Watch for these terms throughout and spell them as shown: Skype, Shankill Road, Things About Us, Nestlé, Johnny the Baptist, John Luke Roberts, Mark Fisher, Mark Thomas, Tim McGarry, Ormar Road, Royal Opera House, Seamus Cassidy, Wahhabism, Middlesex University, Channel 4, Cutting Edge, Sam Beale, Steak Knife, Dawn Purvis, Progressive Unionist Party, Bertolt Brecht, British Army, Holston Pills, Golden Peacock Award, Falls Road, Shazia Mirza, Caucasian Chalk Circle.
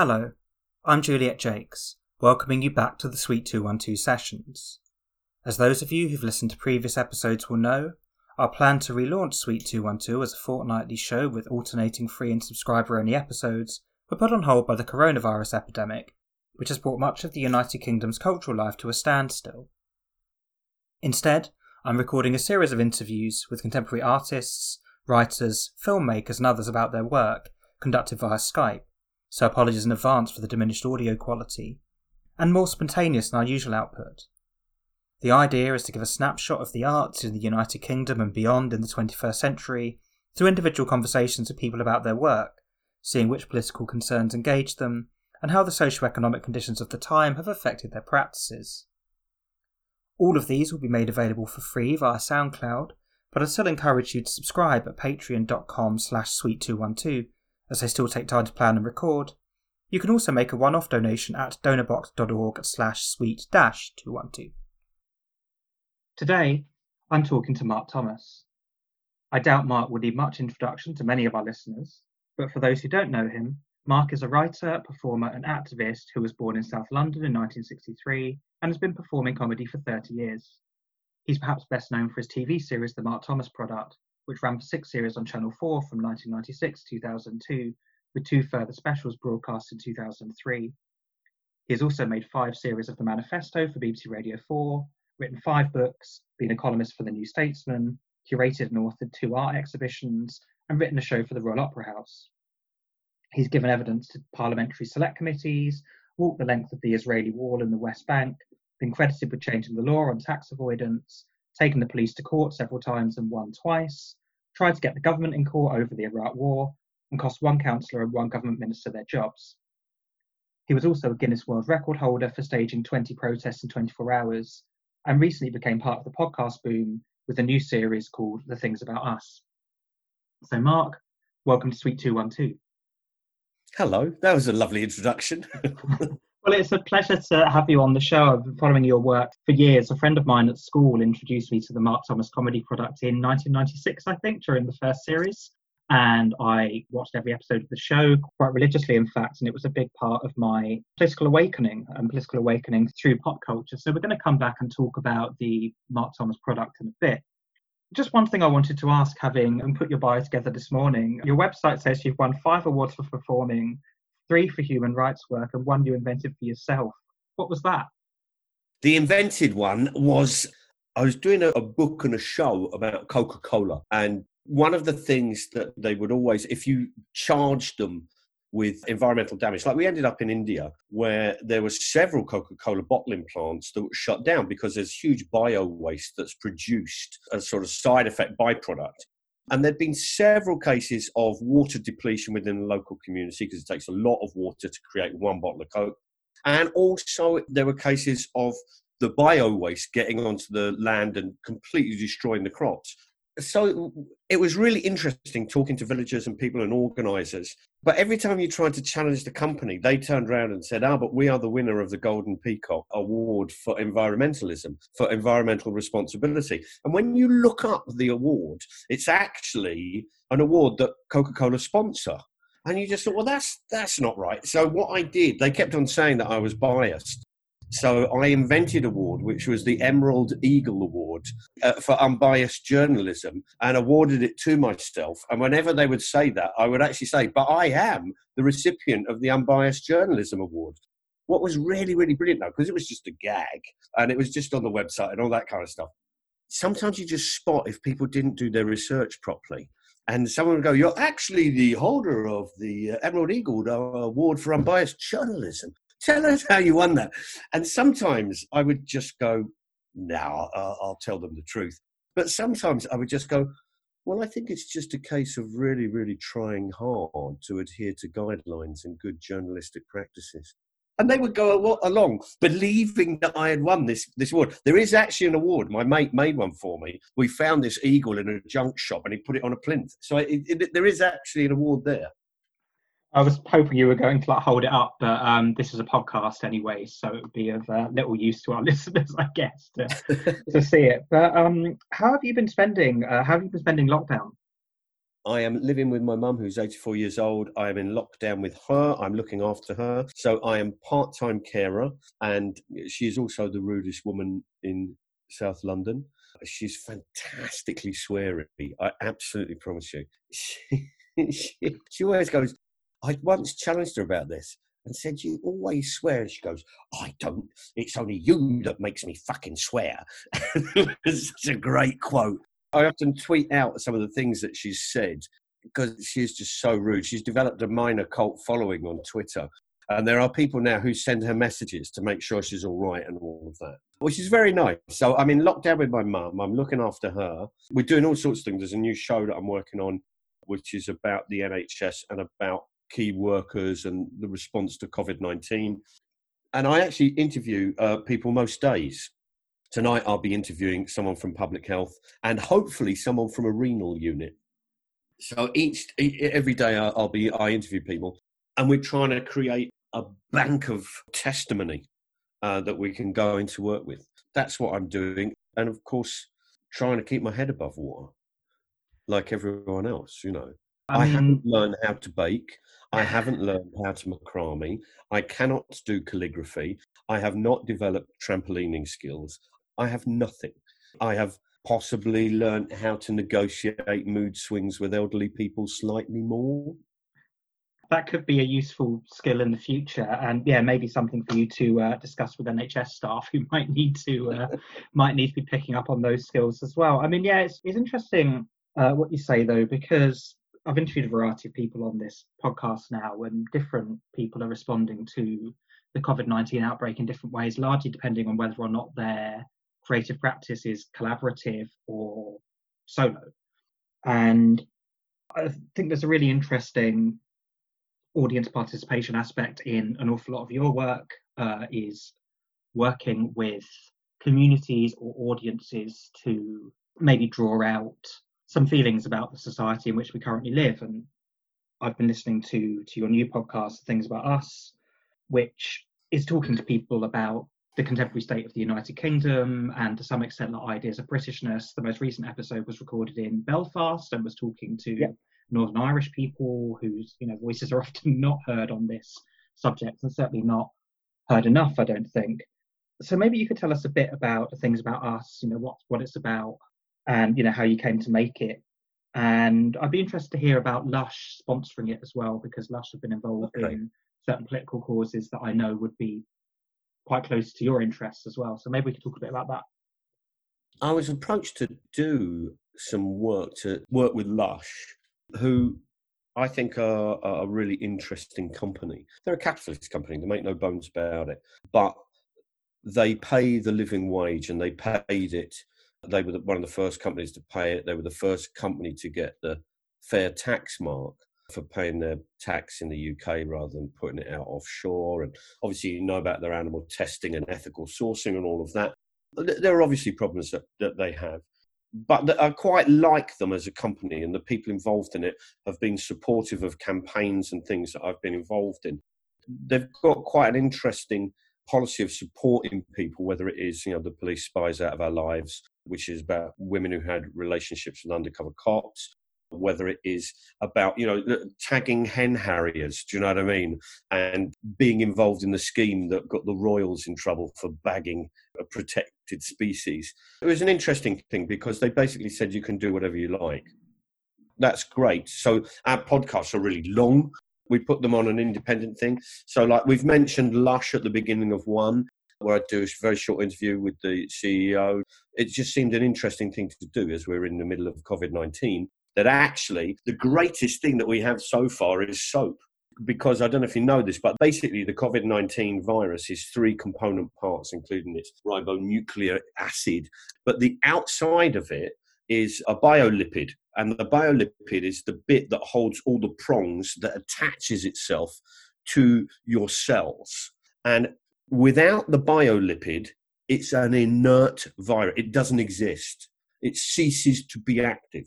Hello, I'm Juliet Jakes, welcoming you back to the Sweet 212 Sessions. As those of you who've listened to previous episodes will know, our plan to relaunch Sweet 212 as a fortnightly show with alternating free and subscriber-only episodes were put on hold by the coronavirus epidemic, which has brought much of the United Kingdom's cultural life to a standstill. Instead, I'm recording a series of interviews with contemporary artists, writers, filmmakers and others about their work, conducted via Skype. So apologies in advance for the diminished audio quality, and more spontaneous than our usual output. The idea is to give a snapshot of the arts in the United Kingdom and beyond in the 21st century through individual conversations with people about their work, seeing which political concerns engage them, and how the socio-economic conditions of the time have affected their practices. All of these will be made available for free via SoundCloud, but I still encourage you to subscribe at patreon.com/sweet212, as they still take time to plan and record. You can also make a one-off donation at donorbox.org/sweet-212. Today, I'm talking to Mark Thomas. I doubt Mark will need much introduction to many of our listeners, but for those who don't know him, Mark is a writer, performer and activist who was born in South London in 1963 and has been performing comedy for 30 years. He's perhaps best known for his TV series The Mark Thomas Product, which ran for 6 series on Channel 4 from 1996 to 2002, with 2 further specials broadcast in 2003. He has also made 5 series of The Manifesto for BBC Radio 4, written 5 books, been a columnist for The New Statesman, curated and authored 2 art exhibitions, and written a show for the Royal Opera House. He's given evidence to parliamentary select committees, walked the length of the Israeli wall in the West Bank, been credited with changing the law on tax avoidance, taken the police to court several times and won twice, tried to get the government in court over the Iraq War, and cost 1 councillor and 1 government minister their jobs. He was also a Guinness World Record holder for staging 20 protests in 24 hours, and recently became part of the podcast boom with a new series called The Things About Us. So Mark, welcome to Sweet 212. Hello, that was a lovely introduction. Well, it's a pleasure to have you on the show. I've been following your work for years. A friend of mine at school introduced me to the Mark Thomas comedy product in 1996, I think, during the first series. And I watched every episode of the show quite religiously, in fact, and it was a big part of my political awakening through pop culture. So we're going to come back and talk about the Mark Thomas product in a bit. Just one thing I wanted to ask, having put your bio together this morning, your website says you've won 5 awards for performing, 3 for human rights work, and 1 you invented for yourself. What was that? The invented one was, I was doing a book and a show about Coca-Cola. And one of the things that they would always, if you charged them with environmental damage, like we ended up in India, where there were several Coca-Cola bottling plants that were shut down because there's huge bio waste that's produced as sort of side effect byproduct. And there'd been several cases of water depletion within the local community because it takes a lot of water to create 1 bottle of Coke. And also there were cases of the bio-waste getting onto the land and completely destroying the crops. So it was really interesting talking to villagers and people and organisers. But every time you tried to challenge the company, they turned around and said, but we are the winner of the Golden Peacock Award for environmentalism, for environmental responsibility. And when you look up the award, it's actually an award that Coca-Cola sponsor. And you just thought, well, that's not right. So what I did, they kept on saying that I was biased. So I invented an award, which was the Emerald Eagle Award for unbiased journalism, and awarded it to myself. And whenever they would say that, I would actually say, but I am the recipient of the Unbiased Journalism Award. What was really, really brilliant, though, because it was just a gag, and it was just on the website and all that kind of stuff. Sometimes you just spot if people didn't do their research properly. And someone would go, you're actually the holder of the Emerald Eagle Award for unbiased journalism. Tell us how you won that. And sometimes I would just go, I'll tell them the truth. But sometimes I would just go, well, I think it's just a case of really, really trying hard to adhere to guidelines and good journalistic practices. And they would go along believing that I had won this award. There is actually an award. My mate made one for me. We found this eagle in a junk shop and he put it on a plinth. So there is actually an award there. I was hoping you were going to hold it up, but this is a podcast anyway, so it would be of little use to our listeners, I guess, to see it. But how have you been spending lockdown? I am living with my mum, who's 84 years old. I am in lockdown with her. I'm looking after her. So I am part-time carer, and she is also the rudest woman in South London. She's fantastically sweary. I absolutely promise you. She always goes, I once challenged her about this and said, you always swear. And she goes, I don't. It's only you that makes me fucking swear. It's such a great quote. I often tweet out some of the things that she's said because she's just so rude. She's developed a minor cult following on Twitter. And there are people now who send her messages to make sure she's all right and all of that, which is very nice. So I'm in lockdown with my mum. I'm looking after her. We're doing all sorts of things. There's a new show that I'm working on, which is about the NHS and about key workers and the response to COVID-19. And I actually interview people most days. Tonight, I'll be interviewing someone from public health and hopefully someone from a renal unit. So every day I interview people, and we're trying to create a bank of testimony that we can go into work with. That's what I'm doing. And of course, trying to keep my head above water like everyone else, you know. I haven't learned how to bake. I haven't learned how to macrame. I cannot do calligraphy. I have not developed trampolining skills. I have nothing. I have possibly learned how to negotiate mood swings with elderly people slightly more. That could be a useful skill in the future, and yeah, maybe something for you to discuss with NHS staff who might need to be picking up on those skills as well. I mean, yeah, it's interesting what you say though, because I've interviewed a variety of people on this podcast now, and different people are responding to the COVID-19 outbreak in different ways, largely depending on whether or not their creative practice is collaborative or solo. And I think there's a really interesting audience participation aspect in an awful lot of your work is working with communities or audiences to maybe draw out some feelings about the society in which we currently live. And I've been listening to your new podcast, Things About Us, which is talking to people about the contemporary state of the United Kingdom and to some extent the ideas of Britishness. The most recent episode was recorded in Belfast and was talking to Northern Irish people whose voices are often not heard on this subject, and certainly not heard enough, I don't think. So maybe you could tell us a bit about Things About Us, what it's about and how you came to make it. And I'd be interested to hear about Lush sponsoring it as well, because Lush have been involved in certain political causes that I know would be quite close to your interests as well. So maybe we could talk a bit about that. I was approached to do some work, to work with Lush, who I think are a really interesting company. They're a capitalist company, they make no bones about it, but they pay the living wage, and they paid it. They were one of the first companies to pay it. They were the first company to get the fair tax mark for paying their tax in the UK rather than putting it out offshore. And obviously, you know about their animal testing and ethical sourcing and all of that. There are obviously problems that they have, but I quite like them as a company, and the people involved in it have been supportive of campaigns and things that I've been involved in. They've got quite an interesting policy of supporting people, whether it is, the police spies out of our lives, which is about women who had relationships with undercover cops, whether it is about, tagging hen harriers, do you know what I mean? And being involved in the scheme that got the royals in trouble for bagging a protected species. It was an interesting thing because they basically said you can do whatever you like. That's great. So our podcasts are really long. We put them on an independent thing. So like we've mentioned Lush at the beginning of one, where I do a very short interview with the CEO. It just seemed an interesting thing to do as we're in the middle of COVID-19, that actually the greatest thing that we have so far is soap. Because I don't know if you know this, but basically the COVID-19 virus is three component parts, including its ribonucleic acid. But the outside of it is a biolipid. And the biolipid is the bit that holds all the prongs that attaches itself to your cells. And without the biolipid, it's an inert virus. It doesn't exist. It ceases to be active.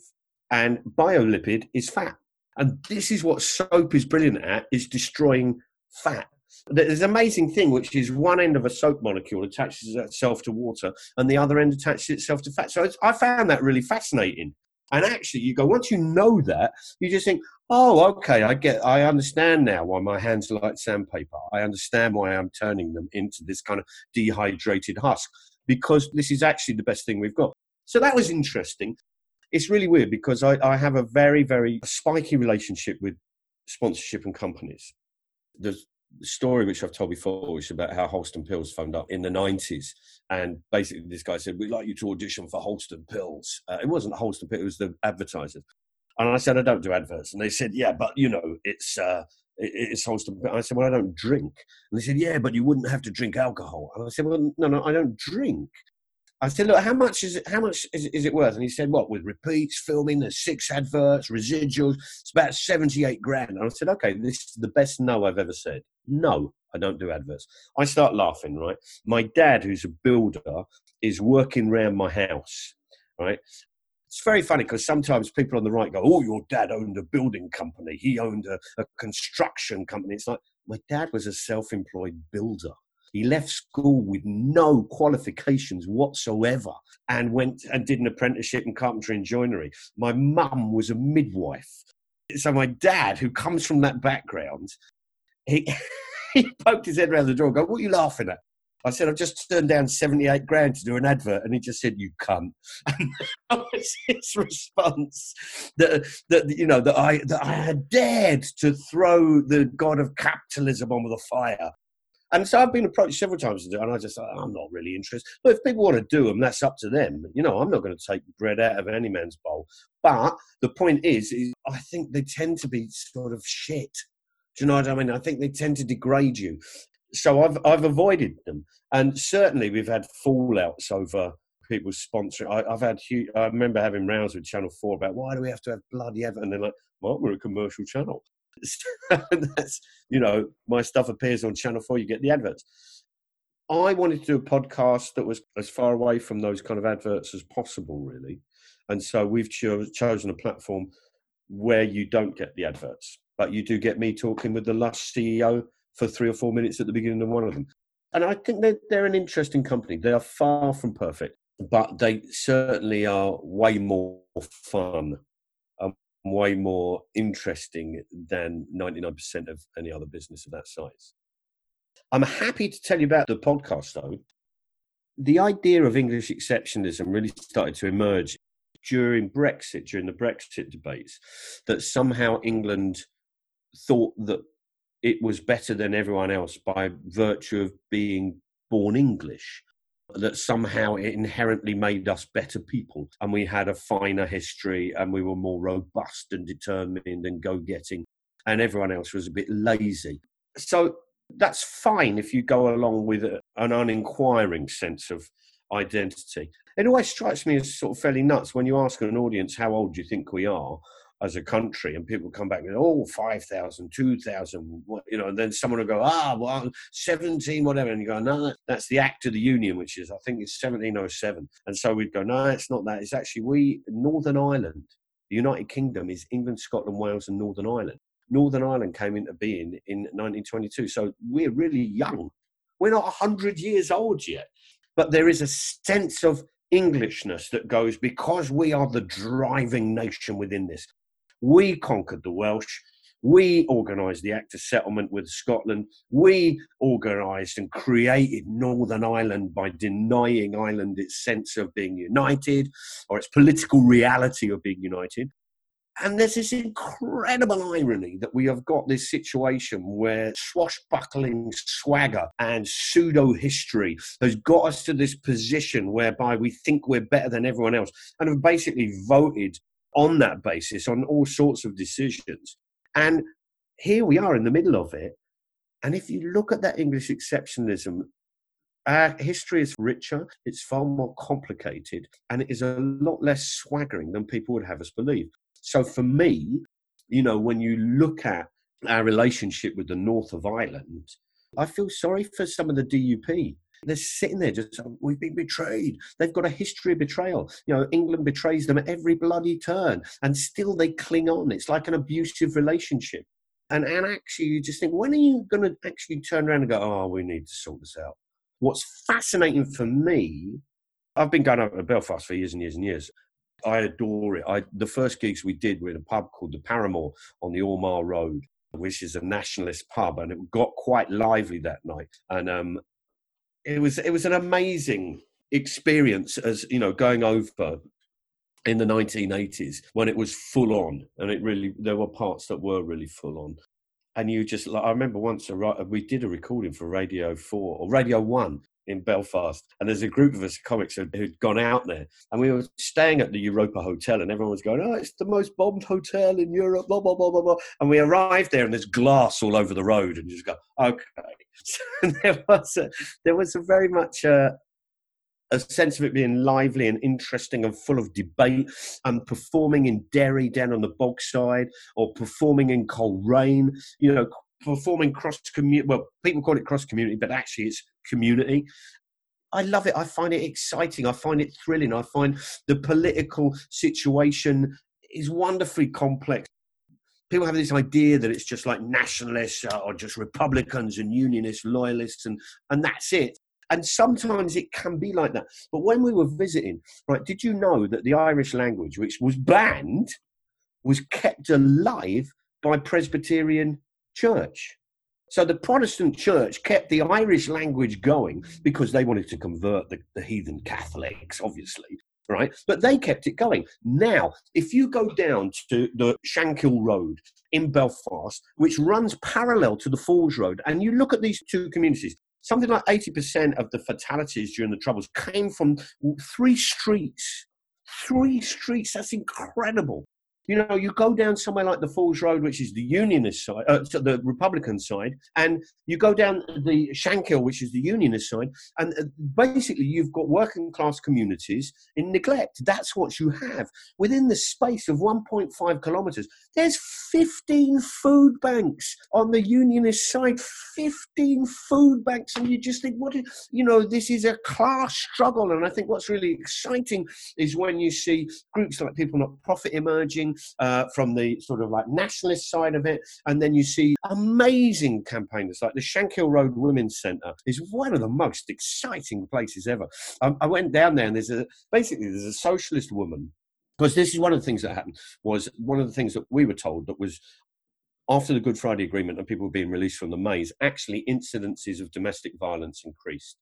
And biolipid is fat. And this is what soap is brilliant at, is destroying fat. There's an amazing thing, which is one end of a soap molecule attaches itself to water and the other end attaches itself to fat. So I found that really fascinating. And actually, you go, once you know that, you just think, oh, okay, I understand now why my hands are like sandpaper. I understand why I'm turning them into this kind of dehydrated husk, because this is actually the best thing we've got. So that was interesting. It's really weird because I have a very, very spiky relationship with sponsorship and companies. There's the story which I've told before, which is about how Holston Pills phoned up in the 90s. And basically this guy said, we'd like you to audition for Holston Pills. It wasn't Holston Pills, it was the advertisers. And I said, I don't do adverts. And they said, yeah, but you know, it's Holston Pills. And I said, well, I don't drink. And they said, yeah, but you wouldn't have to drink alcohol. And I said, well, no, I don't drink. I said, look, how much is it worth? And he said, what, with repeats, filming, there's 6 adverts, residuals, it's about 78 grand. And I said, okay, this is the best no I've ever said. No, I don't do adverts. I start laughing, right? My dad, who's a builder, is working round my house, right? It's very funny because sometimes people on the right go, oh, your dad owned a building company. He owned a construction company. It's like, my dad was a self-employed builder. He left school with no qualifications whatsoever and went and did an apprenticeship in carpentry and joinery. My mum was a midwife. So my dad, who comes from that background, he poked his head around the door and go, what are you laughing at? I said, I've just turned down 78 grand to do an advert. And he just said, you cunt. And that was his response, that I had dared to throw the god of capitalism on with a fire. And so I've been approached several times to do it, and I just thought, I'm not really interested. But if people want to do them, that's up to them. You know, I'm not going to take bread out of any man's bowl. But the point is I think they tend to be sort of shit. Do you know what I mean? I think they tend to degrade you. So I've avoided them. And certainly we've had fallouts over people sponsoring. I remember having rows with Channel 4 about, why do we have to have bloody advert? And they're like, well, we're a commercial channel. That's, you know, my stuff appears on Channel 4, you get the adverts. I wanted to do a podcast that was as far away from those kind of adverts as possible, really. And so we've chosen a platform where you don't get the adverts, but you do get me talking with the Lush CEO for 3 or 4 minutes at the beginning of one of them. And I think they're an interesting company. They are far from perfect, but they certainly are way more fun, way more interesting than 99% of any other business of that size. I'm happy to tell you about the podcast, though. The idea of English exceptionalism really started to emerge during the Brexit debates, that somehow England thought that it was better than everyone else by virtue of being born English, that somehow it inherently made us better people and we had a finer history and we were more robust and determined and go-getting and everyone else was a bit lazy. So that's fine if you go along with an uninquiring sense of identity. It always strikes me as sort of fairly nuts when you ask an audience how old you think we are as a country, and people come back with, 5,000, 2,000, you know, and then someone will go, 17, whatever. And you go, no, that's the Act of the Union, which is, I think it's 1707. And so we'd go, no, it's not that. It's actually Northern Ireland, the United Kingdom is England, Scotland, Wales, and Northern Ireland. Northern Ireland came into being in 1922. So we're really young. We're not 100 years old yet. But there is a sense of Englishness that goes, because we are the driving nation within this. We conquered the Welsh. We organised the Act of Settlement with Scotland. We organised and created Northern Ireland by denying Ireland its sense of being united or its political reality of being united. And there's this incredible irony that we have got this situation where swashbuckling swagger and pseudo-history has got us to this position whereby we think we're better than everyone else and have basically voted on that basis on all sorts of decisions. And here we are in the middle of it. And if you look at that English exceptionalism, our history is richer, it's far more complicated, and it is a lot less swaggering than people would have us believe. So for me, you know, when you look at our relationship with the north of Ireland, I feel sorry for some of the DUP. They're sitting there just, we've been betrayed. They've got a history of betrayal. You know, England betrays them at every bloody turn and still they cling on. It's like an abusive relationship. And actually you just think, when are you going to actually turn around and go, we need to sort this out? What's fascinating for me, I've been going over to Belfast for years and years and years. I adore it. The first gigs we did were in a pub called the Paramore on the Ormar Road, which is a nationalist pub, and it got quite lively that night. And it was an amazing experience, as you know, going over in the 1980s when it was full on, and there were parts that were really full on. And you just, like, I remember once we did a recording for Radio 4 or Radio 1 in Belfast, and there's a group of us comics who'd gone out there, and we were staying at the Europa Hotel, and everyone was going, "Oh, it's the most bombed hotel in Europe, blah, blah, blah, blah, blah." And we arrived there, and there's glass all over the road, and you just go, okay. So there was a very much a sense of it being lively and interesting and full of debate, and performing in Derry down on the Bogside, or performing in Coleraine, you know, performing cross-community. Well, people call it cross-community, but actually it's community. I love it. I find it exciting. I find it thrilling. I find the political situation is wonderfully complex. People have this idea that it's just like nationalists or just Republicans and unionists, loyalists, and that's it. And sometimes it can be like that. But when we were visiting, right, did you know that the Irish language, which was banned, was kept alive by Presbyterian Church? So the Protestant Church kept the Irish language going because they wanted to convert the heathen Catholics, obviously, right? But they kept it going. Now, if you go down to the Shankill Road in Belfast, which runs parallel to the Falls Road, and you look at these two communities, something like 80% of the fatalities during the Troubles came from three streets. Three streets. That's incredible. You know, you go down somewhere like the Falls Road, which is the Unionist side, the Republican side, and you go down the Shankill, which is the Unionist side, and basically you've got working class communities in neglect. That's what you have. Within the space of 1.5 kilometres, there's 15 food banks on the Unionist side, 15 food banks, and you just think, this is a class struggle. And I think what's really exciting is when you see groups like People Not Profit emerging, from the sort of like nationalist side of it, and then you see amazing campaigners like the Shankill Road Women's Centre is one of the most exciting places ever. I went down there, and there's a socialist woman, because this is one of the things that happened, was one of the things that we were told that was after the Good Friday Agreement and people were being released from the Maze, actually incidences of domestic violence increased.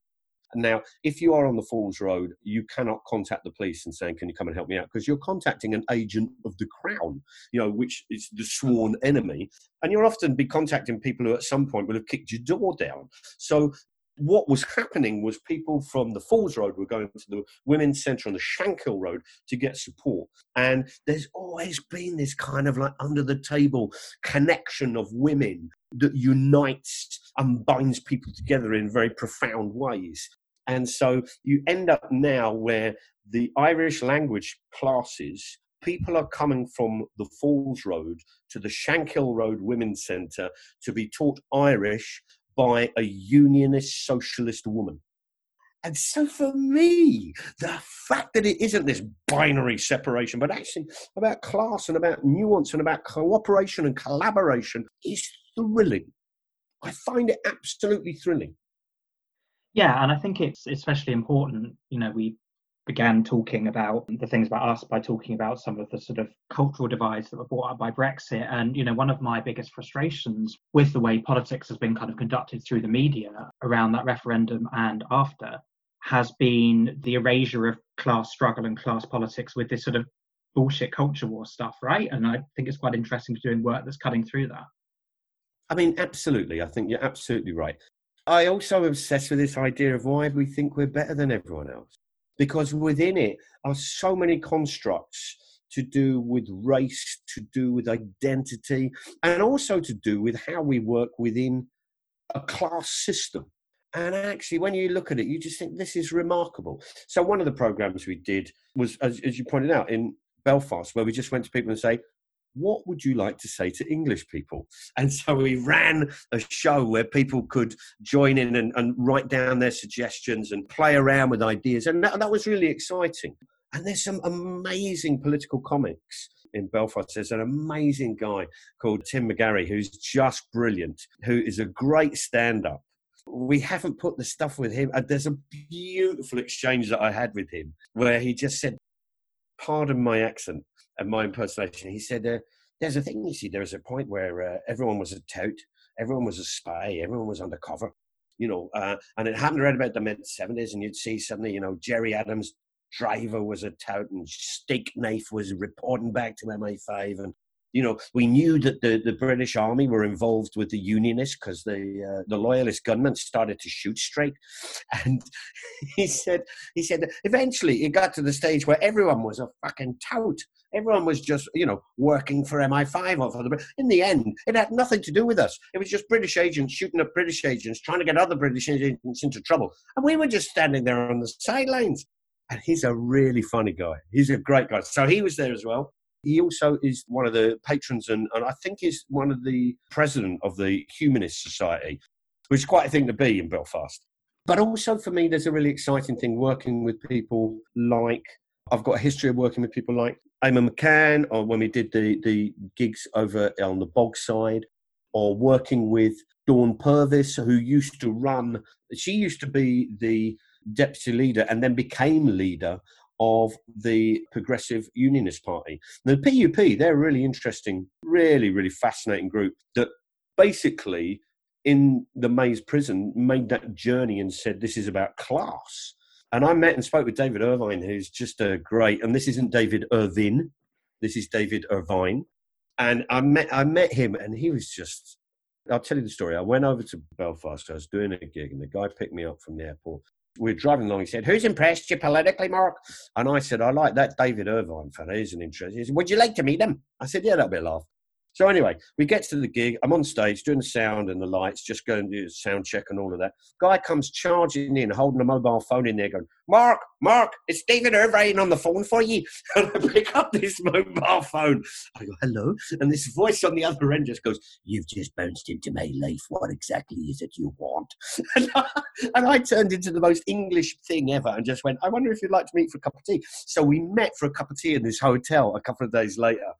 Now, if you are on the Falls Road, you cannot contact the police and saying, "Can you come and help me out?" Because you're contacting an agent of the Crown, which is the sworn enemy. And you'll often be contacting people who at some point will have kicked your door down. So what was happening was people from the Falls Road were going to the Women's Centre on the Shankill Road to get support. And there's always been this kind of like under the table connection of women that unites and binds people together in very profound ways. And so you end up now where the Irish language classes, people are coming from the Falls Road to the Shankill Road Women's Centre to be taught Irish by a unionist socialist woman. And so for me, the fact that it isn't this binary separation, but actually about class and about nuance and about cooperation and collaboration is thrilling. I find it absolutely thrilling. Yeah, and I think it's especially important, we began talking about the Things About Us by talking about some of the sort of cultural divides that were brought up by Brexit. And, one of my biggest frustrations with the way politics has been kind of conducted through the media around that referendum and after has been the erasure of class struggle and class politics with this sort of bullshit culture war stuff, right? And I think it's quite interesting to doing work that's cutting through that. I mean, absolutely. I think you're absolutely right. I also am obsessed with this idea of why we think we're better than everyone else, because within it are so many constructs to do with race, to do with identity, and also to do with how we work within a class system. And actually, when you look at it, you just think this is remarkable. So one of the programs we did was, as you pointed out, in Belfast, where we just went to people and say, "What would you like to say to English people?" And so we ran a show where people could join in and write down their suggestions and play around with ideas. And that was really exciting. And there's some amazing political comics in Belfast. There's an amazing guy called Tim McGarry, who's just brilliant, who is a great stand-up. We haven't put the stuff with him. There's a beautiful exchange that I had with him where he just said, pardon my accent and my impersonation, he said, there's a thing, you see, there's a point where everyone was a tout, everyone was a spy, everyone was undercover, you know, and it happened right about the mid-70s, and you'd see suddenly, you know, Jerry Adams' driver was a tout, and steak knife was reporting back to MI5, and, you know, we knew that the British Army were involved with the Unionists because the Loyalist gunmen started to shoot straight. And he said that eventually it got to the stage where everyone was a fucking tout. Everyone was just, you know, working for MI5 or for the... In the end, it had nothing to do with us. It was just British agents shooting at British agents, trying to get other British agents into trouble. And we were just standing there on the sidelines. And he's a really funny guy. He's a great guy. So he was there as well. He also is one of the patrons and I think is one of the president of the Humanist Society, which is quite a thing to be in Belfast. But also for me, there's a really exciting thing working with people like, I've got a history of working with people like Eamon McCann, or when we did the gigs over on the Bogside, or working with Dawn Purvis, who used to run, she used to be the deputy leader and then became leader of the Progressive Unionist Party. The PUP, they're a really interesting, really, really fascinating group that basically in the Maze prison made that journey and said, this is about class. And I met and spoke with David Ervine, who's just a great, and this isn't David Ervine, this is David Ervine. And I met him and he was just, I'll tell you the story. I went over to Belfast, I was doing a gig and the guy picked me up from the airport. We're driving along, he said, who's impressed you politically, Mark? And I said, I like that David Ervine fella, he's an interesting. He said, would you like to meet him? I said, yeah, that'll be a laugh. So anyway, we get to the gig, I'm on stage doing the sound and the lights, just going to do sound check and all of that. Guy comes charging in, holding a mobile phone in there, going, Mark, it's David Ervine on the phone for you. And I pick up this mobile phone. I go, hello? And this voice on the other end just goes, you've just bounced into my life. What exactly is it you want? And I turned into the most English thing ever and just went, I wonder if you'd like to meet for a cup of tea. So we met for a cup of tea in this hotel a couple of days later.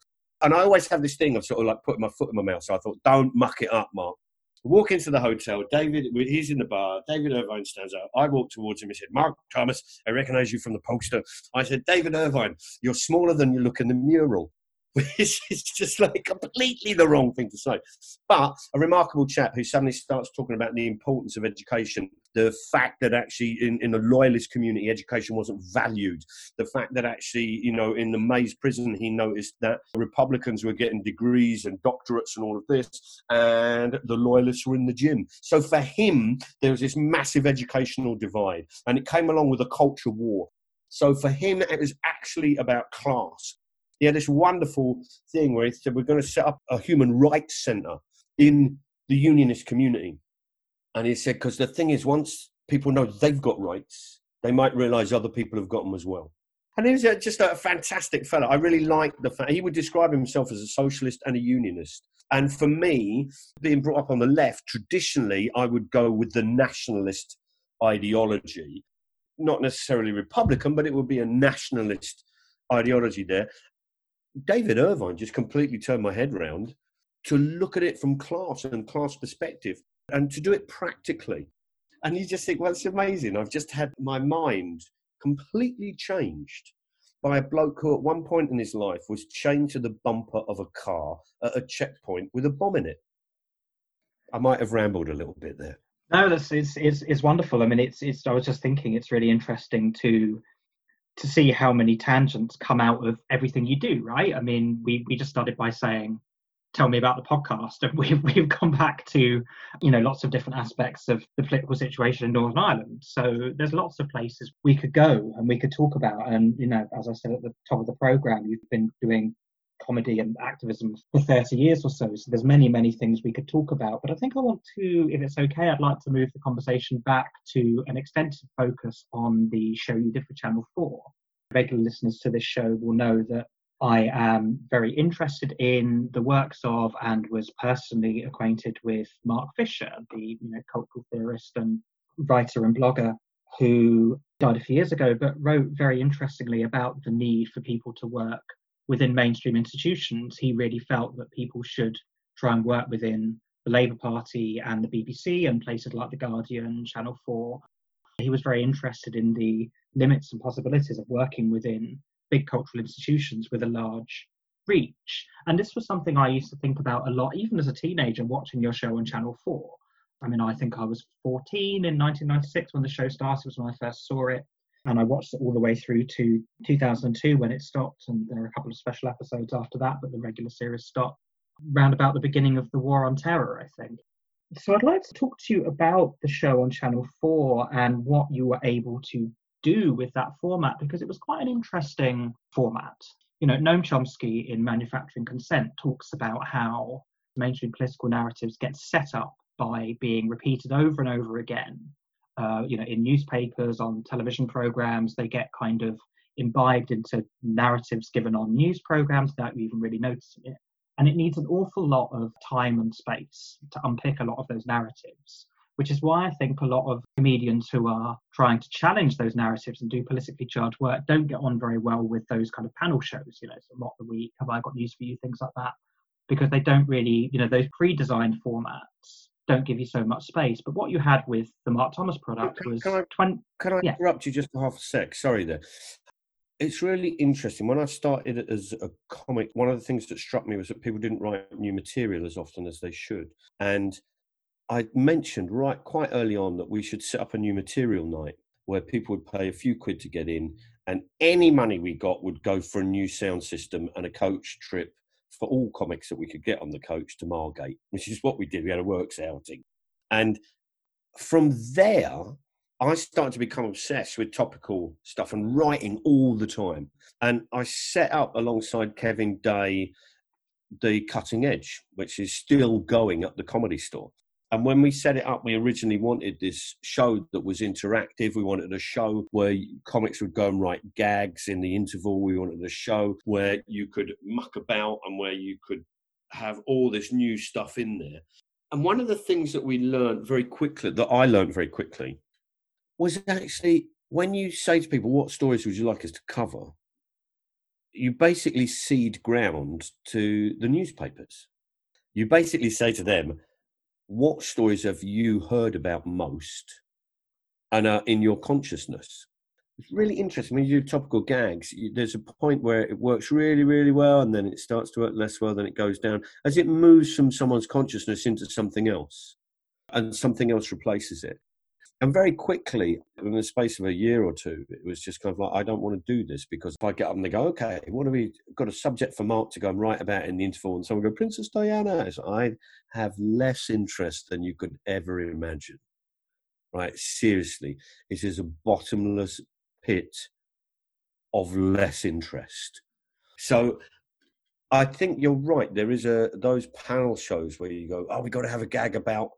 And I always have this thing of sort of like putting my foot in my mouth. So I thought, don't muck it up, Mark. Walk into the hotel. David, he's in the bar. David Ervine stands up. I walked towards him. He said, Mark Thomas, I recognize you from the poster. I said, David Ervine, you're smaller than you look in the mural. Which is just like completely the wrong thing to say. But a remarkable chap who suddenly starts talking about the importance of education, the fact that actually in the Loyalist community, education wasn't valued, the fact that actually, you know, in the Maze prison, he noticed that Republicans were getting degrees and doctorates and all of this, and the Loyalists were in the gym. So for him, there was this massive educational divide, and it came along with a culture war. So for him, it was actually about class. He had this wonderful thing where he said, we're going to set up a human rights centre in the Unionist community. And he said, because the thing is, once people know they've got rights, they might realise other people have got them as well. And he was just a fantastic fella. I really liked the fact he would describe himself as a socialist and a unionist. And for me, being brought up on the left, traditionally, I would go with the nationalist ideology. Not necessarily Republican, but it would be a nationalist ideology there. David Ervine just completely turned my head round to look at it from class and class perspective and to do it practically. And you just think, well, it's amazing. I've just had my mind completely changed by a bloke who at one point in his life was chained to the bumper of a car at a checkpoint with a bomb in it. I might have rambled a little bit there. No, it's wonderful. I mean, it's I was just thinking it's really interesting to see how many tangents come out of everything you do, right? I mean, we just started by saying, tell me about the podcast, and we've come back to, you know, lots of different aspects of the political situation in Northern Ireland. So there's lots of places we could go and we could talk about. And, you know, as I said at the top of the programme, you've been doing comedy and activism for 30 years or so. So there's many, many things we could talk about. But I think I want to, if it's okay, I'd like to move the conversation back to an extensive focus on the show you did for Channel 4. Regular listeners to this show will know that I am very interested in the works of and was personally acquainted with Mark Fisher, the, you know, cultural theorist and writer and blogger who died a few years ago, but wrote very interestingly about the need for people to work within mainstream institutions. He really felt that people should try and work within the Labour Party and the BBC and places like The Guardian, Channel 4. He was very interested in the limits and possibilities of working within big cultural institutions with a large reach. And this was something I used to think about a lot, even as a teenager, watching your show on Channel 4. I mean, I think I was 14 in 1996 when the show started, was when I first saw it. And I watched it all the way through to 2002 when it stopped. And there were a couple of special episodes after that, but the regular series stopped round about the beginning of the War on Terror, I think. So I'd like to talk to you about the show on Channel 4 and what you were able to do with that format, because it was quite an interesting format. You know, Noam Chomsky in Manufacturing Consent talks about how mainstream political narratives get set up by being repeated over and over again. You know, in newspapers, on television programs, they get kind of imbibed into narratives given on news programs without you even really noticing it. And it needs an awful lot of time and space to unpick a lot of those narratives, which is why I think a lot of comedians who are trying to challenge those narratives and do politically charged work don't get on very well with those kind of panel shows, you know, so Mock the Week, Have I Got News for You, things like that, because they don't really, you know, those pre-designed formats don't give you so much space. But what you had with the Mark Thomas product was... Can I interrupt you just for half a sec? Sorry there. It's really interesting. When I started as a comic, one of the things that struck me was that people didn't write new material as often as they should. And I mentioned quite early on that we should set up a new material night where people would pay a few quid to get in, and any money we got would go for a new sound system and a coach trip for all comics that we could get on the coach to Margate, which is what we did. We had a works outing. And from there, I started to become obsessed with topical stuff and writing all the time. And I set up, alongside Kevin Day, The Cutting Edge, which is still going at the Comedy Store. And when we set it up, we originally wanted this show that was interactive. We wanted a show where comics would go and write gags in the interval. We wanted a show where you could muck about and where you could have all this new stuff in there. And one of the things that we learned very quickly, that I learned very quickly, was actually when you say to people, what stories would you like us to cover? You basically cede ground to the newspapers. You basically say to them, what stories have you heard about most and are in your consciousness? It's really interesting. When you do topical gags, there's a point where it works really, really well, and then it starts to work less well, then it goes down as it moves from someone's consciousness into something else, and something else replaces it. And very quickly, in the space of a year or two, it was just kind of like, I don't want to do this, because if I get up and they go, okay, what have we got a subject for Mark to go and write about in the interval? And someone go, Princess Diana. It's, I have less interest than you could ever imagine. Right? Seriously, it is a bottomless pit of less interest. So I think you're right. There is those panel shows where you go, oh, we got to have a gag about,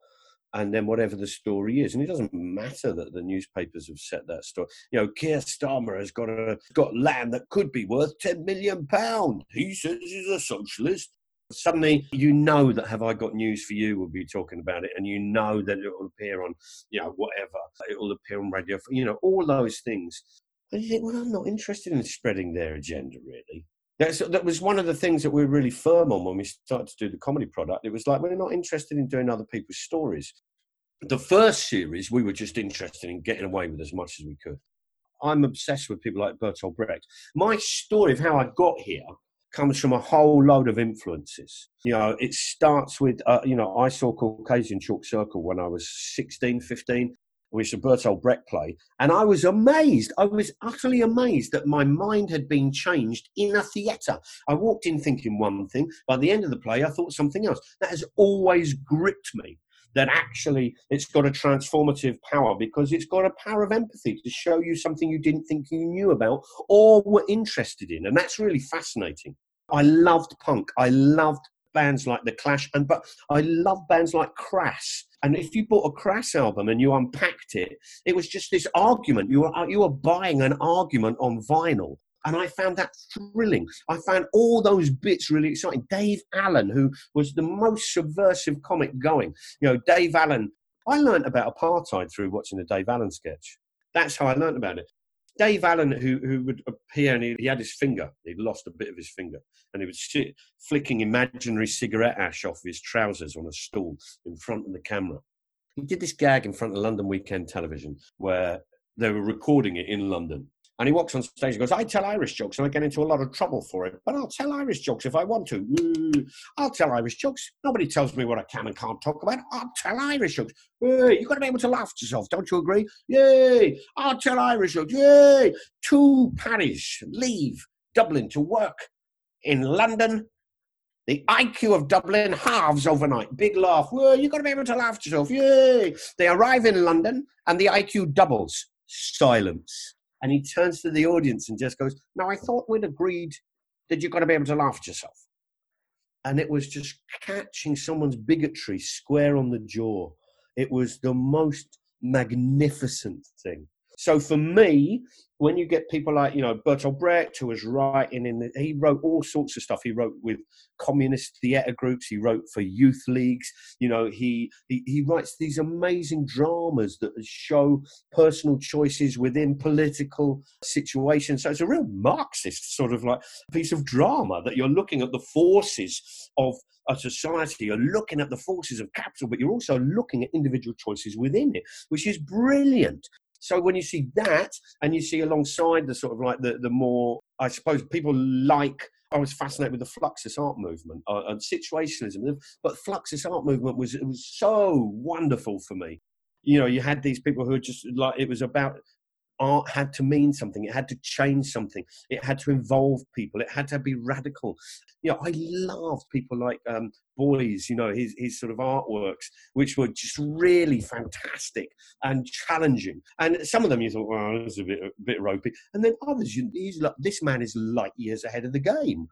and then whatever the story is. And it doesn't matter that the newspapers have set that story. You know, Keir Starmer has got land that could be worth £10 million. He says he's a socialist. Suddenly, you know that Have I Got News for You will be talking about it, and you know that it will appear on, you know, whatever. It will appear on radio, you know, all those things. And you think, well, I'm not interested in spreading their agenda, really. That was one of the things that we were really firm on when we started to do the comedy product. It was like, we're not interested in doing other people's stories. The first series, we were just interested in getting away with as much as we could. I'm obsessed with people like Bertolt Brecht. My story of how I got here comes from a whole load of influences. You know, it starts with, I saw Caucasian Chalk Circle when I was 16, 15. Which a Bertolt Brecht play, and I was amazed. I was utterly amazed that my mind had been changed in a theatre. I walked in thinking one thing. By the end of the play, I thought something else. That has always gripped me, that actually it's got a transformative power, because it's got a power of empathy to show you something you didn't think you knew about or were interested in, and that's really fascinating. I loved punk. I loved bands like The Clash, but I love bands like Crass. And if you bought a Crass album and you unpacked it, it was just this argument. You were buying an argument on vinyl. And I found that thrilling. I found all those bits really exciting. Dave Allen, who was the most subversive comic going. You know, Dave Allen, I learned about apartheid through watching the Dave Allen sketch. That's how I learned about it. Dave Allen, who would appear, and he had his finger. He'd lost a bit of his finger. And he would sit flicking imaginary cigarette ash off his trousers on a stool in front of the camera. He did this gag in front of London Weekend Television where they were recording it in London. And he walks on stage and goes, I tell Irish jokes and I get into a lot of trouble for it, but I'll tell Irish jokes if I want to. I'll tell Irish jokes. Nobody tells me what I can and can't talk about. I'll tell Irish jokes. Hey, you've got to be able to laugh at yourself, don't you agree? Yay! I'll tell Irish jokes. Yay! Two Paris leave Dublin to work in London. The IQ of Dublin halves overnight. Big laugh. Whoa, you've got to be able to laugh at yourself. Yay! They arrive in London and the IQ doubles. Silence. And he turns to the audience and just goes, now, I thought we'd agreed that you've got to be able to laugh at yourself. And it was just catching someone's bigotry square on the jaw. It was the most magnificent thing. So for me, when you get people like, you know, Bertolt Brecht, who was writing he wrote all sorts of stuff. He wrote with communist theatre groups. He wrote for youth leagues. You know, he writes these amazing dramas that show personal choices within political situations. So it's a real Marxist sort of like piece of drama that you're looking at the forces of a society. You're looking at the forces of capital, but you're also looking at individual choices within it, which is brilliant. So when you see that and you see alongside the sort of like the more, I suppose people like, I was fascinated with the Fluxus art movement and situationalism, but Fluxus art movement was so wonderful for me. You know, you had these people who were just like, it was about art had to mean something. It had to change something. It had to involve people. It had to be radical. You know, I loved people like Boys, you know, his sort of artworks, which were just really fantastic and challenging. And some of them you thought, well, that's a bit ropey. And then others, this man is light years ahead of the game.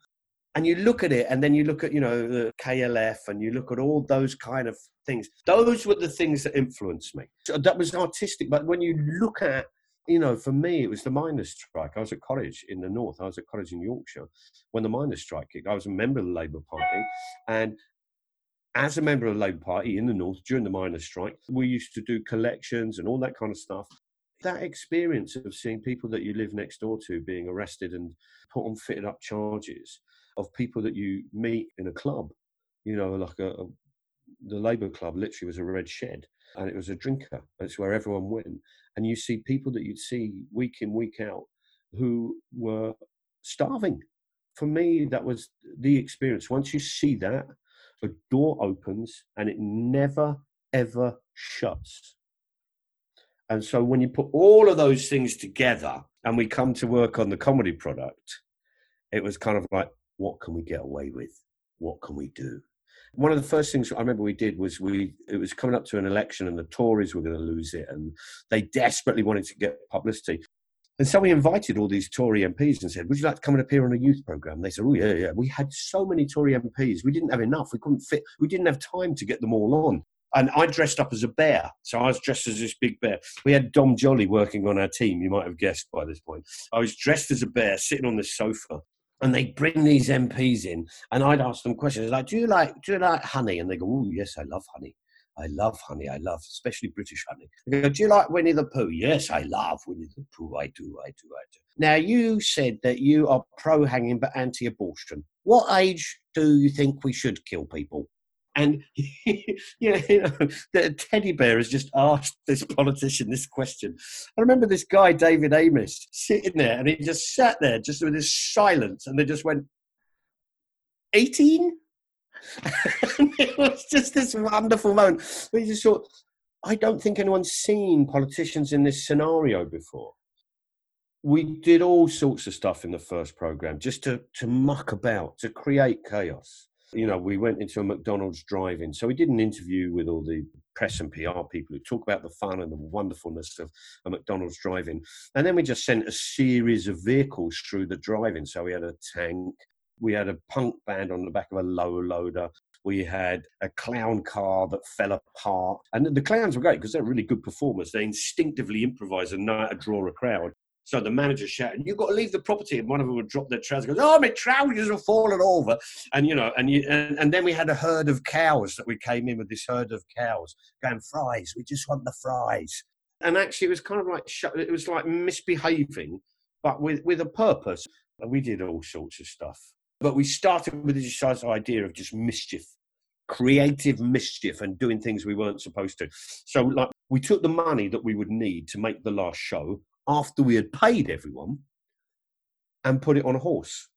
And you look at it, and then you look at, you know, the KLF, and you look at all those kind of things. Those were the things that influenced me. So that was artistic. But when you look at, you know, for me, it was the miners' strike. I was at college in the north. I was at college in Yorkshire when the miners' strike kicked. I was a member of the Labour Party. And as a member of the Labour Party in the north during the miners' strike, we used to do collections and all that kind of stuff. That experience of seeing people that you live next door to being arrested and put on fitted up charges, of people that you meet in a club, you know, like the Labour Club literally was a red shed. And it was a drinker. That's where everyone went. And you see people that you'd see week in, week out, who were starving. For me, that was the experience. Once you see that, a door opens and it never, ever shuts. And so when you put all of those things together and we come to work on the comedy product, it was kind of like, what can we get away with? What can we do? One of the first things I remember we did was it was coming up to an election and the Tories were going to lose it and they desperately wanted to get publicity. And so we invited all these Tory MPs and said, would you like to come and appear on a youth programme? They said, oh, yeah, yeah. We had so many Tory MPs. We didn't have enough. We didn't have time to get them all on. And I dressed up as a bear. So I was dressed as this big bear. We had Dom Jolly working on our team. You might have guessed by this point. I was dressed as a bear sitting on the sofa. And they bring these MPs in, and I'd ask them questions like, "Do you like honey?" And they go, "Oh yes, I love honey. I love honey. I love especially British honey." They go, "Do you like Winnie the Pooh?" "Yes, I love Winnie the Pooh. I do." Now you said that you are pro-hanging but anti-abortion. What age do you think we should kill people? And the teddy bear has just asked this politician this question. I remember this guy, David Amos, sitting there, and he just sat there just with this silence, and they just went, 18? And it was just this wonderful moment. We just thought, I don't think anyone's seen politicians in this scenario before. We did all sorts of stuff in the first programme, just to muck about, to create chaos. You know, we went into a McDonald's drive-in. So we did an interview with all the press and PR people who talk about the fun and the wonderfulness of a McDonald's drive-in. And then we just sent a series of vehicles through the drive-in. So we had a tank. We had a punk band on the back of a low loader. We had a clown car that fell apart. And the clowns were great because they're really good performers. They instinctively improvise and know how to draw a crowd. So the manager shouted, "You've got to leave the property." And one of them would drop their trousers. Goes, "Oh, my trousers have fallen over." And, you know, and then we had a herd of cows that we came in with, this herd of cows going, "Fries, we just want the fries." And actually it was kind of like, it was like misbehaving, but with a purpose. And we did all sorts of stuff. But we started with this idea of just mischief, creative mischief, and doing things we weren't supposed to. So like we took the money that we would need to make the last show after we had paid everyone and put it on a horse.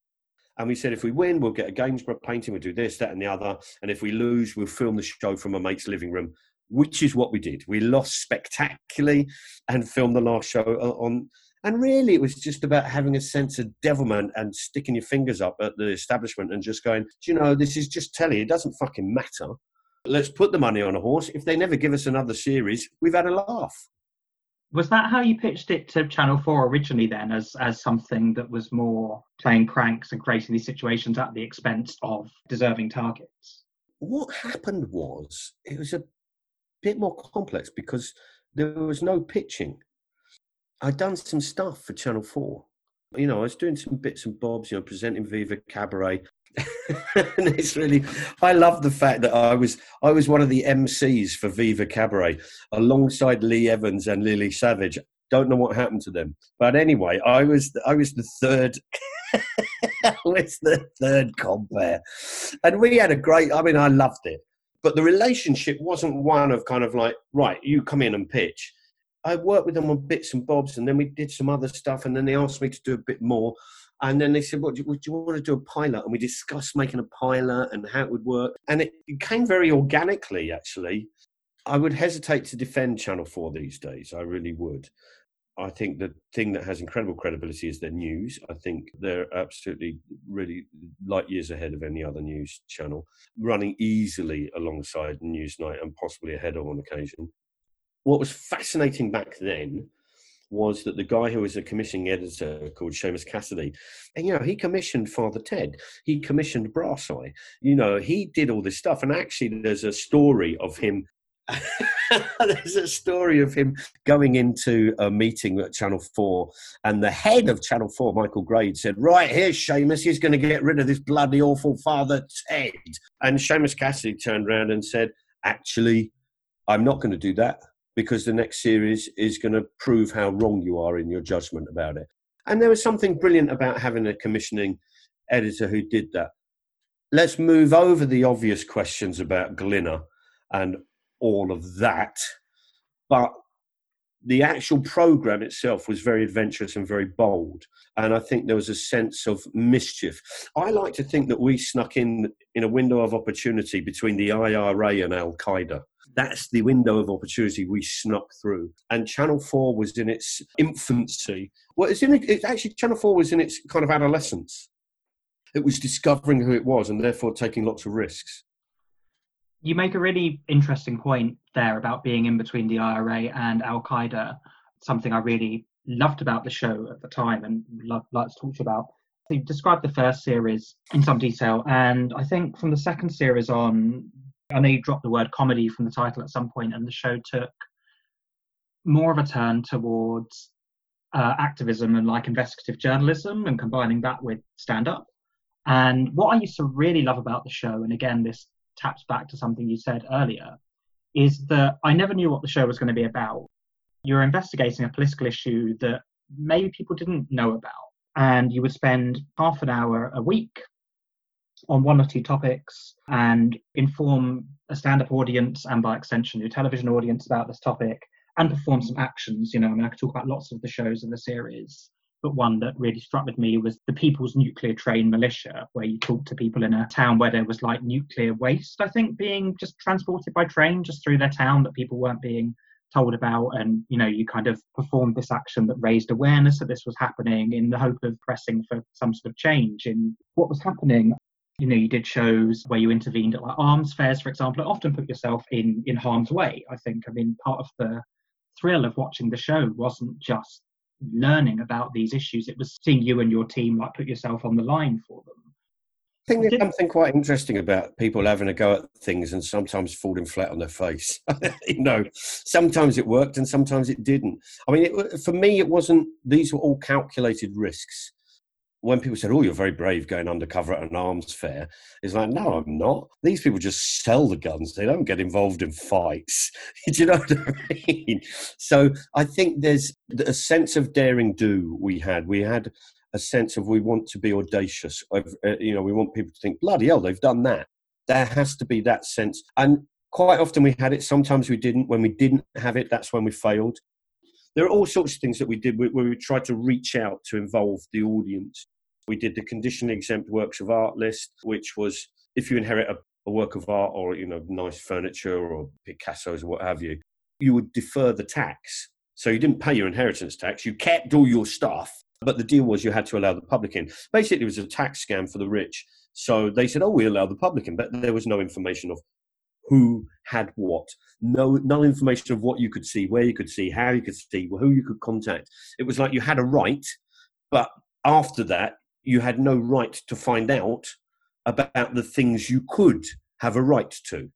And we said, if we win, we'll get a Gainsborough painting, we'll do this, that and the other. And if we lose, we'll film the show from a mate's living room, which is what we did. We lost spectacularly and filmed the last show on. And really, it was just about having a sense of devilment and sticking your fingers up at the establishment and just going, do you know, this is just telly. It doesn't fucking matter. Let's put the money on a horse. If they never give us another series, we've had a laugh. Was that how you pitched it to Channel 4 originally then, as something that was more playing cranks and creating these situations at the expense of deserving targets? What happened was, it was a bit more complex because there was no pitching. I'd done some stuff for Channel 4. You know, I was doing some bits and bobs, you know, presenting Viva Cabaret. And it's really, I love the fact that I was one of the MCs for Viva Cabaret alongside Lee Evans and Lily Savage. Don't know what happened to them, but anyway, I was the third. I was the third compere, and we had a great. I mean, I loved it, but the relationship wasn't one of kind of like, right, you come in and pitch. I worked with them on bits and bobs, and then we did some other stuff, and then they asked me to do a bit more. And then they said, well, do you want to do a pilot? And we discussed making a pilot and how it would work. And it came very organically, actually. I would hesitate to defend Channel 4 these days. I really would. I think the thing that has incredible credibility is their news. I think they're absolutely really light years ahead of any other news channel, running easily alongside Newsnight and possibly ahead of on occasion. What was fascinating back then was that the guy who was a commissioning editor called Seamus Cassidy, and, you know, he commissioned Father Ted, he commissioned Brass Eye, you know, he did all this stuff. And actually there's a story of him, there's a story of him going into a meeting at Channel 4, and the head of Channel 4, Michael Grade, said, right, here's Seamus, he's going to get rid of this bloody awful Father Ted. And Seamus Cassidy turned around and said, actually, I'm not going to do that, because the next series is going to prove how wrong you are in your judgment about it. And there was something brilliant about having a commissioning editor who did that. Let's move over the obvious questions about Glinner and all of that. But the actual programme itself was very adventurous and very bold. And I think there was a sense of mischief. I like to think that we snuck in a window of opportunity between the IRA and Al-Qaeda. That's the window of opportunity we snuck through. And Channel 4 was in its infancy. Well, it's actually Channel 4 was in its kind of adolescence. It was discovering who it was and therefore taking lots of risks. You make a really interesting point there about being in between the IRA and Al-Qaeda, something I really loved about the show at the time and like to talk to you about. You described the first series in some detail, and I think from the second series on, I know you dropped the word comedy from the title at some point, and the show took more of a turn towards activism and like investigative journalism and combining that with stand-up. And what I used to really love about the show, and again, this taps back to something you said earlier, is that I never knew what the show was going to be about. You're investigating a political issue that maybe people didn't know about, and you would spend half an hour a week on one or two topics and inform a stand-up audience and by extension your television audience about this topic and perform some actions. You know, I mean, I could talk about lots of the shows in the series, but one that really struck with me was the People's Nuclear Train Militia, where you talked to people in a town where there was like nuclear waste, I think, being just transported by train just through their town that people weren't being told about. And, you know, you kind of performed this action that raised awareness that this was happening in the hope of pressing for some sort of change in what was happening. You know, you did shows where you intervened at like arms fairs, for example, and often put yourself in harm's way, I think. I mean, part of the thrill of watching the show wasn't just learning about these issues. It was seeing you and your team like put yourself on the line for them. I think there's something quite interesting about people having a go at things and sometimes falling flat on their face. You know, sometimes it worked and sometimes it didn't. I mean, for me, it wasn't, these were all calculated risks. When people said, oh, you're very brave going undercover at an arms fair, it's like, no, I'm not. These people just sell the guns. They don't get involved in fights. Do you know what I mean? So I think there's a sense of daring do we had. We had a sense of we want to be audacious. You know, we want people to think, bloody hell, they've done that. There has to be that sense. And quite often we had it. Sometimes we didn't. When we didn't have it, that's when we failed. There are all sorts of things that we did where we tried to reach out to involve the audience. We did the conditionally exempt works of art list, which was if you inherit a work of art or, you know, nice furniture or Picasso's or what have you, you would defer the tax. So you didn't pay your inheritance tax. You kept all your stuff, but the deal was you had to allow the public in. Basically, it was a tax scam for the rich. So they said, oh, we allow the public in, but there was no information of who had what, no information of what you could see, where you could see, how you could see, who you could contact. It was like you had a right, but after that, you had no right to find out about the things you could have a right to.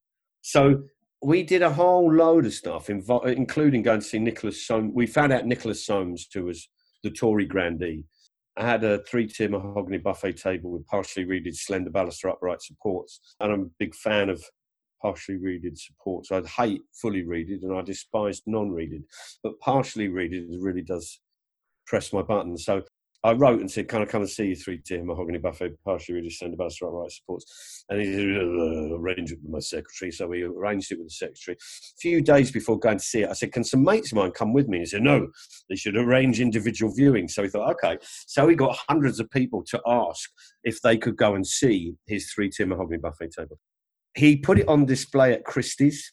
So we did a whole load of stuff, including going to see Nicholas Soames. We found out Nicholas Soames, who was the Tory grandee, I had a three-tier mahogany buffet table with partially reeded slender baluster upright supports. And I'm a big fan of partially reeded supports. I hate fully reeded and I despise non-reeded. But partially reeded really does press my button. So I wrote and said, can I come and see you, three-tier mahogany buffet, partially reeded slender baluster upright supports? And he said, arrange it with my secretary. So we arranged it with the secretary. A few days before going to see it, I said, can some mates of mine come with me? He said, no, they should arrange individual viewing. So we thought, okay. So we got hundreds of people to ask if they could go and see his three-tier mahogany buffet table. He put it on display at Christie's.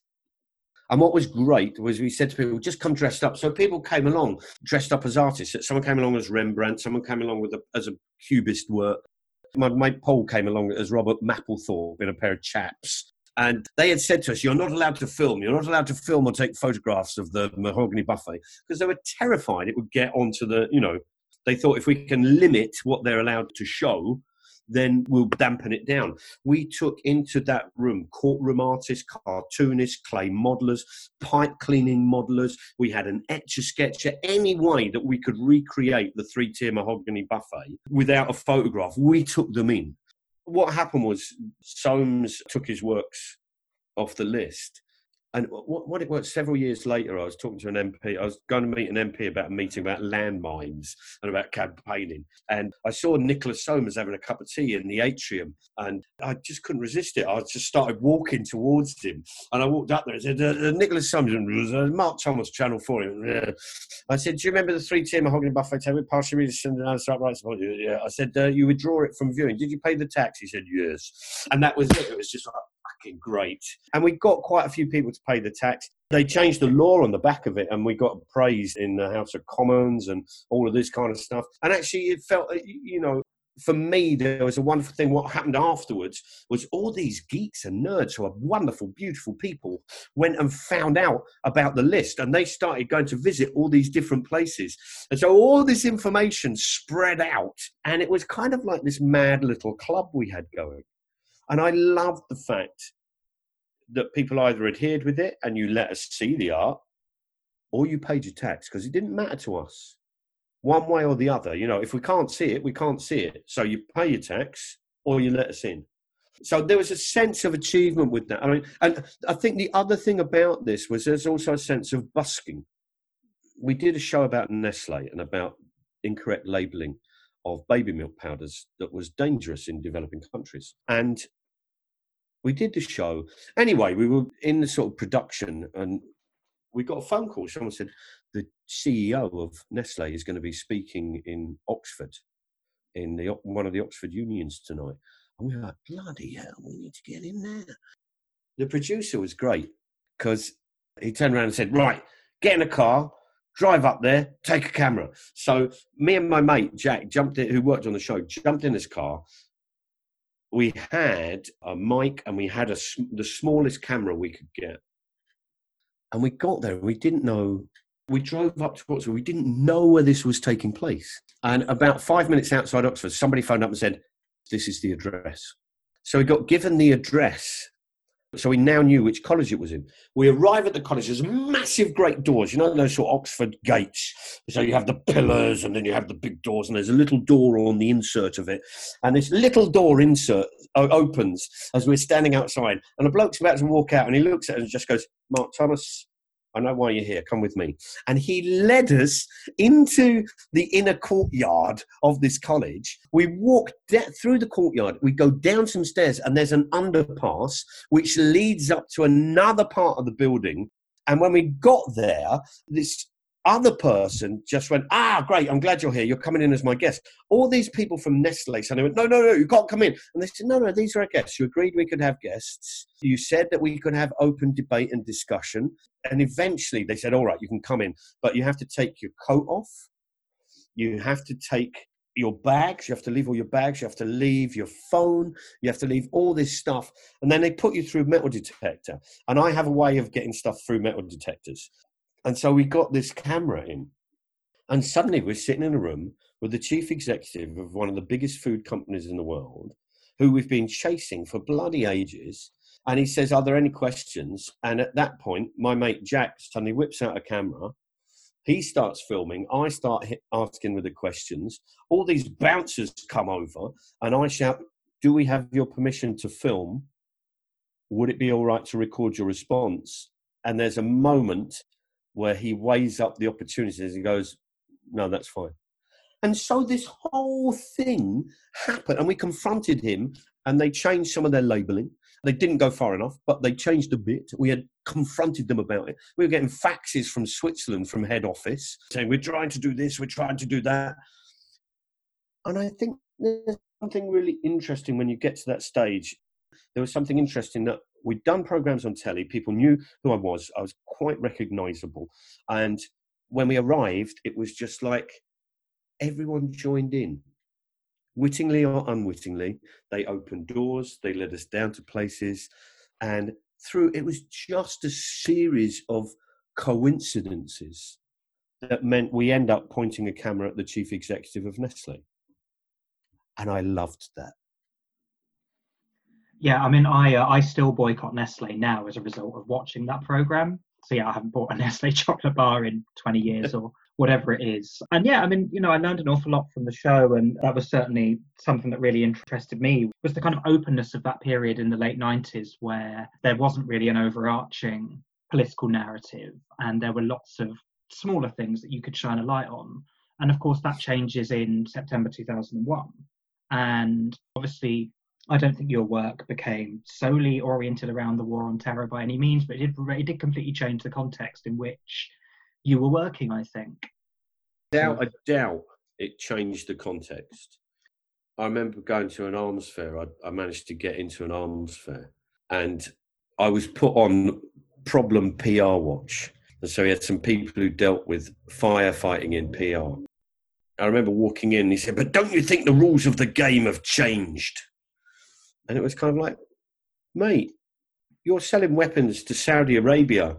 And what was great was we said to people, just come dressed up. So people came along dressed up as artists. Someone came along as Rembrandt. Someone came along as a cubist work. My mate Paul came along as Robert Mapplethorpe in a pair of chaps. And they had said to us, you're not allowed to film. You're not allowed to film or take photographs of the mahogany buffet because they were terrified it would get onto the, you know, they thought if we can limit what they're allowed to show, then we'll dampen it down. We took into that room courtroom artists, cartoonists, clay modellers, pipe cleaning modellers. We had an etcher-sketcher. Any way that we could recreate the three-tier mahogany buffet without a photograph, we took them in. What happened was Soames took his works off the list. And what it was, several years later, I was talking to an MP. I was going to meet an MP about a meeting about landmines and about campaigning. And I saw Nicholas Soames having a cup of tea in the atrium. And I just couldn't resist it. I just started walking towards him. And I walked up there and said, Nicholas Soames, Mark Thomas, Channel 4. I said, do you remember the three-tier mahogany buffet table? Partially reading the answer upright. Yeah. I said, you withdraw it from viewing. Did you pay the tax? He said, yes. And that was it. It was just like, great. And we got quite a few people to pay the tax. They changed the law on the back of it and we got praise in the House of Commons and all of this kind of stuff. And actually it felt, you know, for me, there was a wonderful thing. What happened afterwards was all these geeks and nerds who are wonderful, beautiful people went and found out about the list and they started going to visit all these different places. And so all this information spread out and it was kind of like this mad little club we had going. And I loved the fact that people either adhered with it and you let us see the art or you paid your tax because it didn't matter to us one way or the other. You know, if we can't see it, we can't see it. So you pay your tax or you let us in. So there was a sense of achievement with that. I mean, and I think the other thing about this was there's also a sense of busking. We did a show about Nestlé and about incorrect labelling of baby milk powders that was dangerous in developing countries. And we did the show. Anyway, we were in the sort of production and we got a phone call. Someone said, the CEO of Nestlé is going to be speaking in Oxford, in one of the Oxford unions tonight. And we were like, bloody hell, we need to get in there. The producer was great because he turned around and said, right, get in a car, drive up there, take a camera. So me and my mate, Jack, jumped in, who worked on the show, jumped in his car. We had a mic and we had the smallest camera we could get. And we got there and we didn't know. We drove up to Oxford. We didn't know where this was taking place. And about 5 minutes outside Oxford, somebody phoned up and said, this is the address. So we got given the address. So we now knew which college it was in. We arrive at the college. There's massive great doors. You know those sort of Oxford gates. So you have the pillars and then you have the big doors and there's a little door on the insert of it. And this little door insert opens as we're standing outside. And a bloke's about to walk out and he looks at us and just goes, Mark Thomas, I know why you're here. Come with me. And he led us into the inner courtyard of this college. We walked through the courtyard. We go down some stairs and there's an underpass which leads up to another part of the building. And when we got there, this other person just went, ah, great, I'm glad you're here. You're coming in as my guest. All these people from Nestlé, so they went, no, no, no, you can't come in. And they said, no, no, these are our guests. You agreed we could have guests. You said that we could have open debate and discussion. And eventually they said, all right, you can come in, but you have to take your coat off. You have to take your bags. You have to leave all your bags. You have to leave your phone. You have to leave all this stuff. And then they put you through metal detector. And I have a way of getting stuff through metal detectors. And so we got this camera in, and suddenly we're sitting in a room with the chief executive of one of the biggest food companies in the world, who we've been chasing for bloody ages. And he says, are there any questions? And at that point, my mate Jack suddenly whips out a camera. He starts filming. I start asking with the questions. All these bouncers come over and I shout, do we have your permission to film? Would it be all right to record your response? And there's a moment where he weighs up the opportunities and goes, no, that's fine. And so this whole thing happened, and we confronted him, and they changed some of their labelling. They didn't go far enough, but they changed a bit. We had confronted them about it. We were getting faxes from Switzerland, from head office, saying, we're trying to do this, we're trying to do that. And I think there's something really interesting when you get to that stage. There was something interesting that we'd done programs on telly. People knew who I was. I was quite recognizable. And when we arrived, it was just like everyone joined in. Wittingly or unwittingly, they opened doors, they led us down to places. And through, it was just a series of coincidences that meant we end up pointing a camera at the chief executive of Nestlé. And I loved that. Yeah, I mean, I still boycott Nestlé now as a result of watching that programme. So yeah, I haven't bought a Nestlé chocolate bar in 20 years or whatever it is. And yeah, I mean, you know, I learned an awful lot from the show, and that was certainly something that really interested me, was the kind of openness of that period in the late 90s where there wasn't really an overarching political narrative and there were lots of smaller things that you could shine a light on. And of course, that changes in September 2001. And obviously, I don't think your work became solely oriented around the war on terror by any means, but it did completely change the context in which you were working, I think. Without a doubt, it changed the context. I remember going to an arms fair. I managed to get into an arms fair, and I was put on Problem PR Watch. And so we had some people who dealt with firefighting in PR. I remember walking in and he said, but don't you think the rules of the game have changed? And it was kind of like, mate, you're selling weapons to Saudi Arabia,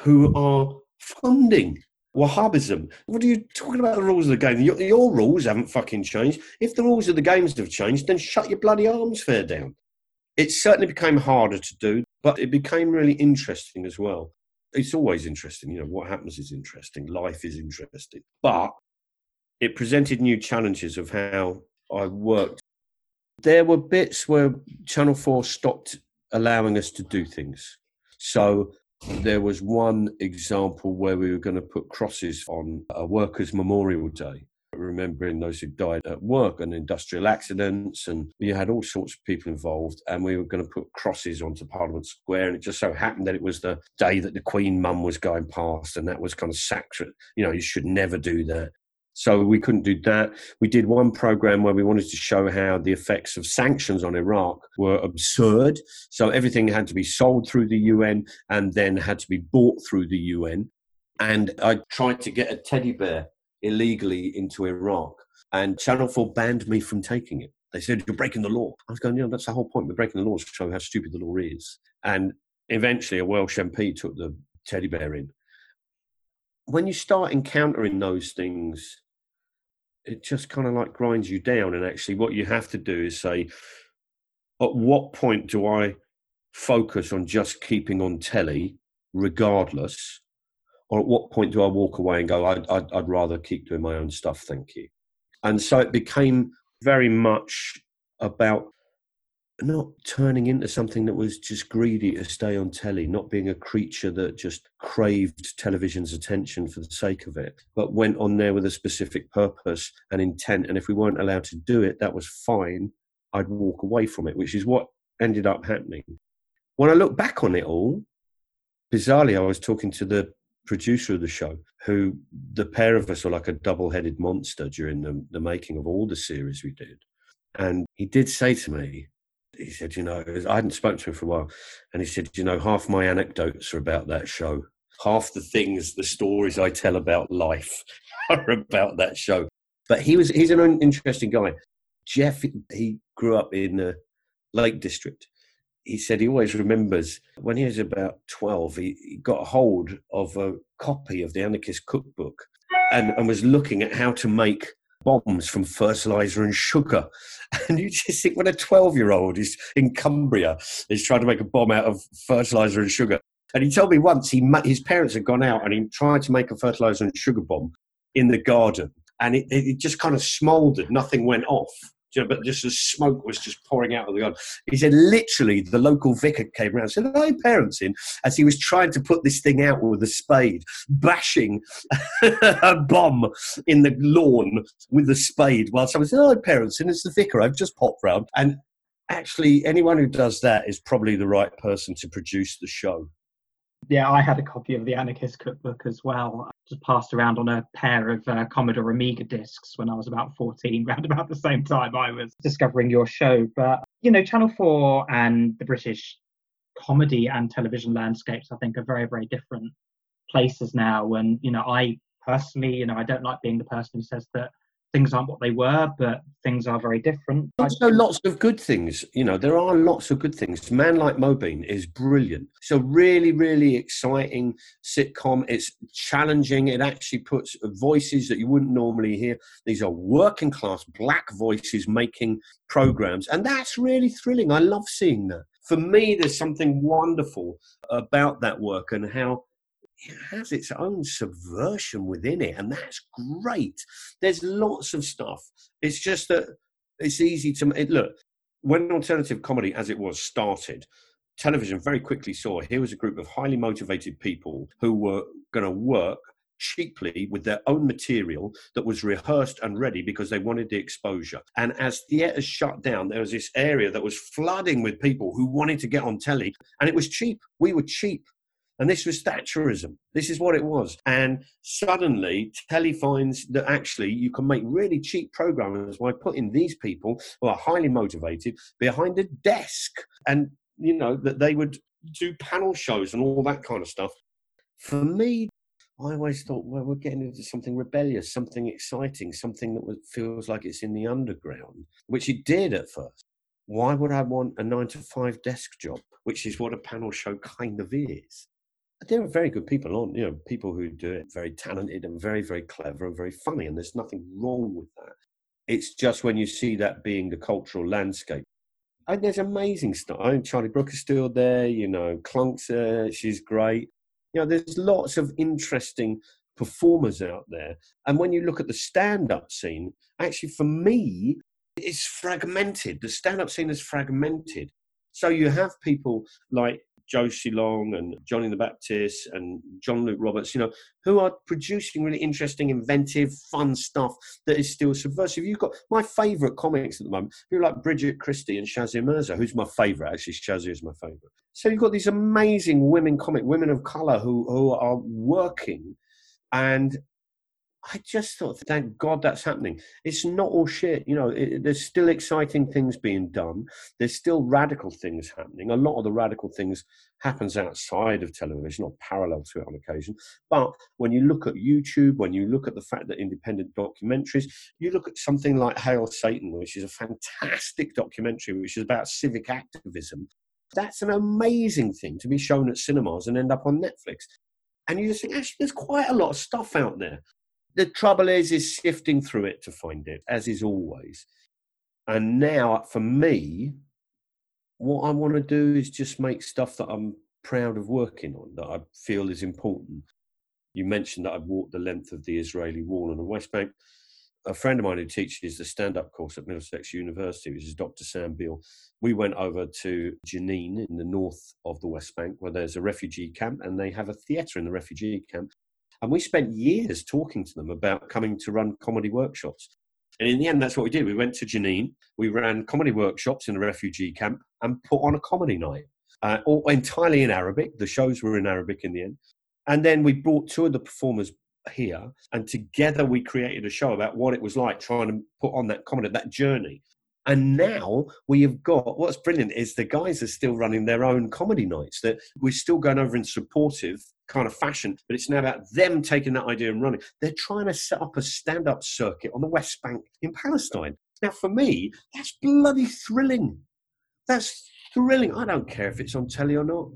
who are funding Wahhabism. What are you talking about, the rules of the game? Your rules haven't fucking changed. If the rules of the games have changed, then shut your bloody arms fair down. It certainly became harder to do, but it became really interesting as well. It's always interesting. You know, what happens is interesting. Life is interesting. But it presented new challenges of how I worked. There were bits where Channel 4 stopped allowing us to do things. So there was one example where we were going to put crosses on a workers' memorial day, remembering those who died at work and industrial accidents. And you had all sorts of people involved. And we were going to put crosses onto Parliament Square. And it just so happened that it was the day that the Queen Mum was going past. And that was kind of sacrilege. You know, you should never do that. So we couldn't do that. We did one program where we wanted to show how the effects of sanctions on Iraq were absurd. So everything had to be sold through the UN and then had to be bought through the UN. And I tried to get a teddy bear illegally into Iraq, and Channel 4 banned me from taking it. They said, you're breaking the law. I was going, you know, that's the whole point. We're breaking the law to show how stupid the law is. And eventually a Welsh MP took the teddy bear in. When you start encountering those things, it just kind of like grinds you down. And actually what you have to do is say, at what point do I focus on just keeping on telly regardless? Or at what point do I walk away and go, I'd rather keep doing my own stuff, thank you. And so it became very much about not turning into something that was just greedy to stay on telly, not being a creature that just craved television's attention for the sake of it, but went on there with a specific purpose and intent. And if we weren't allowed to do it, that was fine. I'd walk away from it, which is what ended up happening. When I look back on it all, bizarrely, I was talking to the producer of the show, who the pair of us are like a double-headed monster during the making of all the series we did. And he did say to me, he said, you know, I hadn't spoken to him for a while. And he said, you know, half my anecdotes are about that show. Half the things, the stories I tell about life are about that show. But he's an interesting guy. Jeff, he grew up in the Lake District. He said he always remembers when he was about 12, he got hold of a copy of the Anarchist Cookbook and was looking at how to make bombs from fertilizer and sugar. And you just think, when a 12-year-old is in Cumbria is trying to make a bomb out of fertilizer and sugar. And he told me once his parents had gone out and he tried to make a fertilizer and sugar bomb in the garden, and it just kind of smoldered. Nothing went off, you know, but just the smoke was just pouring out of the garden. He said literally the local vicar came around and said, "Hi, parents," in as he was trying to put this thing out with a spade, bashing a bomb in the lawn with the spade while someone said, "Hi, parents," and it's the vicar. I've just popped round. And actually, anyone who does that is probably the right person to produce the show. Yeah, I had a copy of the Anarchist Cookbook as well. Just passed around on a pair of Commodore Amiga discs when I was about 14, round about the same time I was discovering your show. But, you know, Channel 4 and the British comedy and television landscapes, I think, are very, very different places now. And, you know, I personally, you know, I don't like being the person who says that things aren't what they were, but things are very different. Also, lots of good things. You know, there are lots of good things. Man Like Mobeen is brilliant. It's a really, really exciting sitcom. It's challenging. It actually puts voices that you wouldn't normally hear. These are working class black voices making programs. And that's really thrilling. I love seeing that. For me, there's something wonderful about that work and how it has its own subversion within it, and that's great. There's lots of stuff. It's just that it's easy to... Look, when alternative comedy, as it was, started, television very quickly saw here was a group of highly motivated people who were going to work cheaply with their own material that was rehearsed and ready because they wanted the exposure. And as theatres shut down, there was this area that was flooding with people who wanted to get on telly, and it was cheap. We were cheap. And this was Thatcherism. This is what it was. And suddenly, telly finds that actually you can make really cheap programmers by putting these people who are highly motivated behind a desk. And, you know, that they would do panel shows and all that kind of stuff. For me, I always thought, well, we're getting into something rebellious, something exciting, something that feels like it's in the underground, which it did at first. Why would I want a 9-to-5 desk job, which is what a panel show kind of is? There are very good people on, you know, people who do it very talented and very, very clever and very funny. And there's nothing wrong with that. It's just when you see that being the cultural landscape. And there's amazing stuff. I mean, Charlie Brooker's still there, you know, Clunk's there, she's great. You know, there's lots of interesting performers out there. And when you look at the stand-up scene, actually for me, it's fragmented. The stand-up scene is fragmented. So you have people like Joe Shilong and Johnny the Baptist and John Luke Roberts, you know, who are producing really interesting, inventive, fun stuff that is still subversive. You've got my favourite comics at the moment, people like Bridget Christie and Shazia Mirza, who's my favourite. Actually, Shazia is my favourite. So you've got these amazing women of colour who are working. And I just thought, thank God that's happening. It's not all shit. You know, there's still exciting things being done. There's still radical things happening. A lot of the radical things happens outside of television or parallel to it on occasion. But when you look at YouTube, when you look at the fact that independent documentaries, you look at something like Hail Satan, which is a fantastic documentary, which is about civic activism. That's an amazing thing to be shown at cinemas and end up on Netflix. And you just think, actually, there's quite a lot of stuff out there. The trouble is sifting through it to find it, as is always. And now, for me, what I want to do is just make stuff that I'm proud of working on, that I feel is important. You mentioned that I've walked the length of the Israeli wall on the West Bank. A friend of mine who teaches the stand-up course at Middlesex University, which is Dr. Sam Beale, we went over to Jenin in the north of the West Bank, where there's a refugee camp, and they have a theatre in the refugee camp. And we spent years talking to them about coming to run comedy workshops. And in the end, that's what we did. We went to Jenin, we ran comedy workshops in a refugee camp and put on a comedy night, all entirely in Arabic. The shows were in Arabic in the end. And then we brought two of the performers here, and together we created a show about what it was like trying to put on that comedy, that journey. And now we have got, what's brilliant is the guys are still running their own comedy nights, that we're still going over in supportive kind of fashion, but it's now about them taking that idea and running. They're trying to set up a stand-up circuit on the West Bank in Palestine. Now, for me, that's bloody thrilling. That's thrilling. I don't care if it's on telly or not.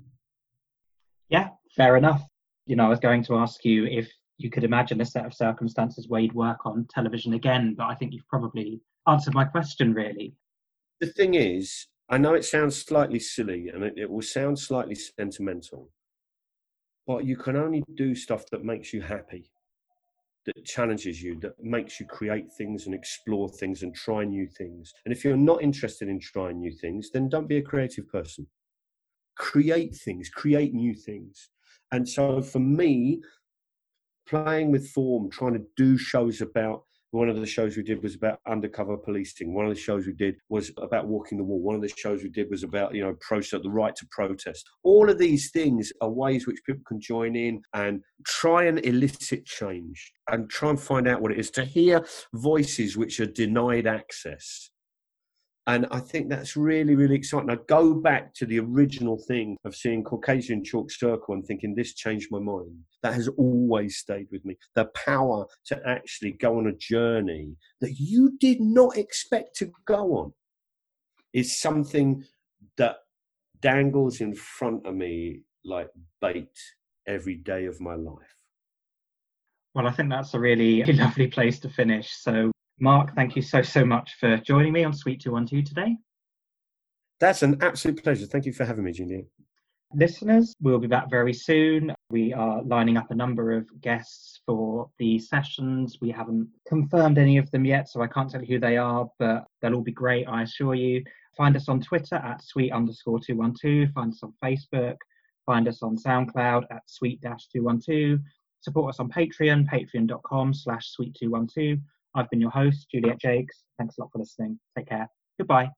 Yeah, fair enough. You know, I was going to ask you if you could imagine a set of circumstances where you'd work on television again, but I think you've probably answered my question, really. The thing is, I know it sounds slightly silly and it will sound slightly sentimental, but you can only do stuff that makes you happy, that challenges you, that makes you create things and explore things and try new things. And if you're not interested in trying new things, then don't be a creative person. Create things, create new things. And so for me, playing with form, trying to do shows about, one of the shows we did was about undercover policing. One of the shows we did was about walking the wall. One of the shows we did was about, you know, protest, the right to protest. All of these things are ways which people can join in and try and elicit change and try and find out what it is, to hear voices which are denied access. And I think that's really, really exciting. I go back to the original thing of seeing Caucasian Chalk Circle and thinking, this changed my mind. That has always stayed with me. The power to actually go on a journey that you did not expect to go on is something that dangles in front of me like bait every day of my life. Well, I think that's a really lovely place to finish. So, Mark, thank you so much for joining me on Sweet 212 today. That's an absolute pleasure. Thank you for having me, Julian. Listeners, we'll be back very soon. We are lining up a number of guests for the sessions. We haven't confirmed any of them yet, so I can't tell you who they are, but they'll all be great, I assure you. Find us on Twitter at Sweet_212. Find us on Facebook. Find us on SoundCloud at Sweet-212. Support us on Patreon, patreon.com/Sweet212. I've been your host, Juliet Jakes. Thanks a lot for listening. Take care. Goodbye.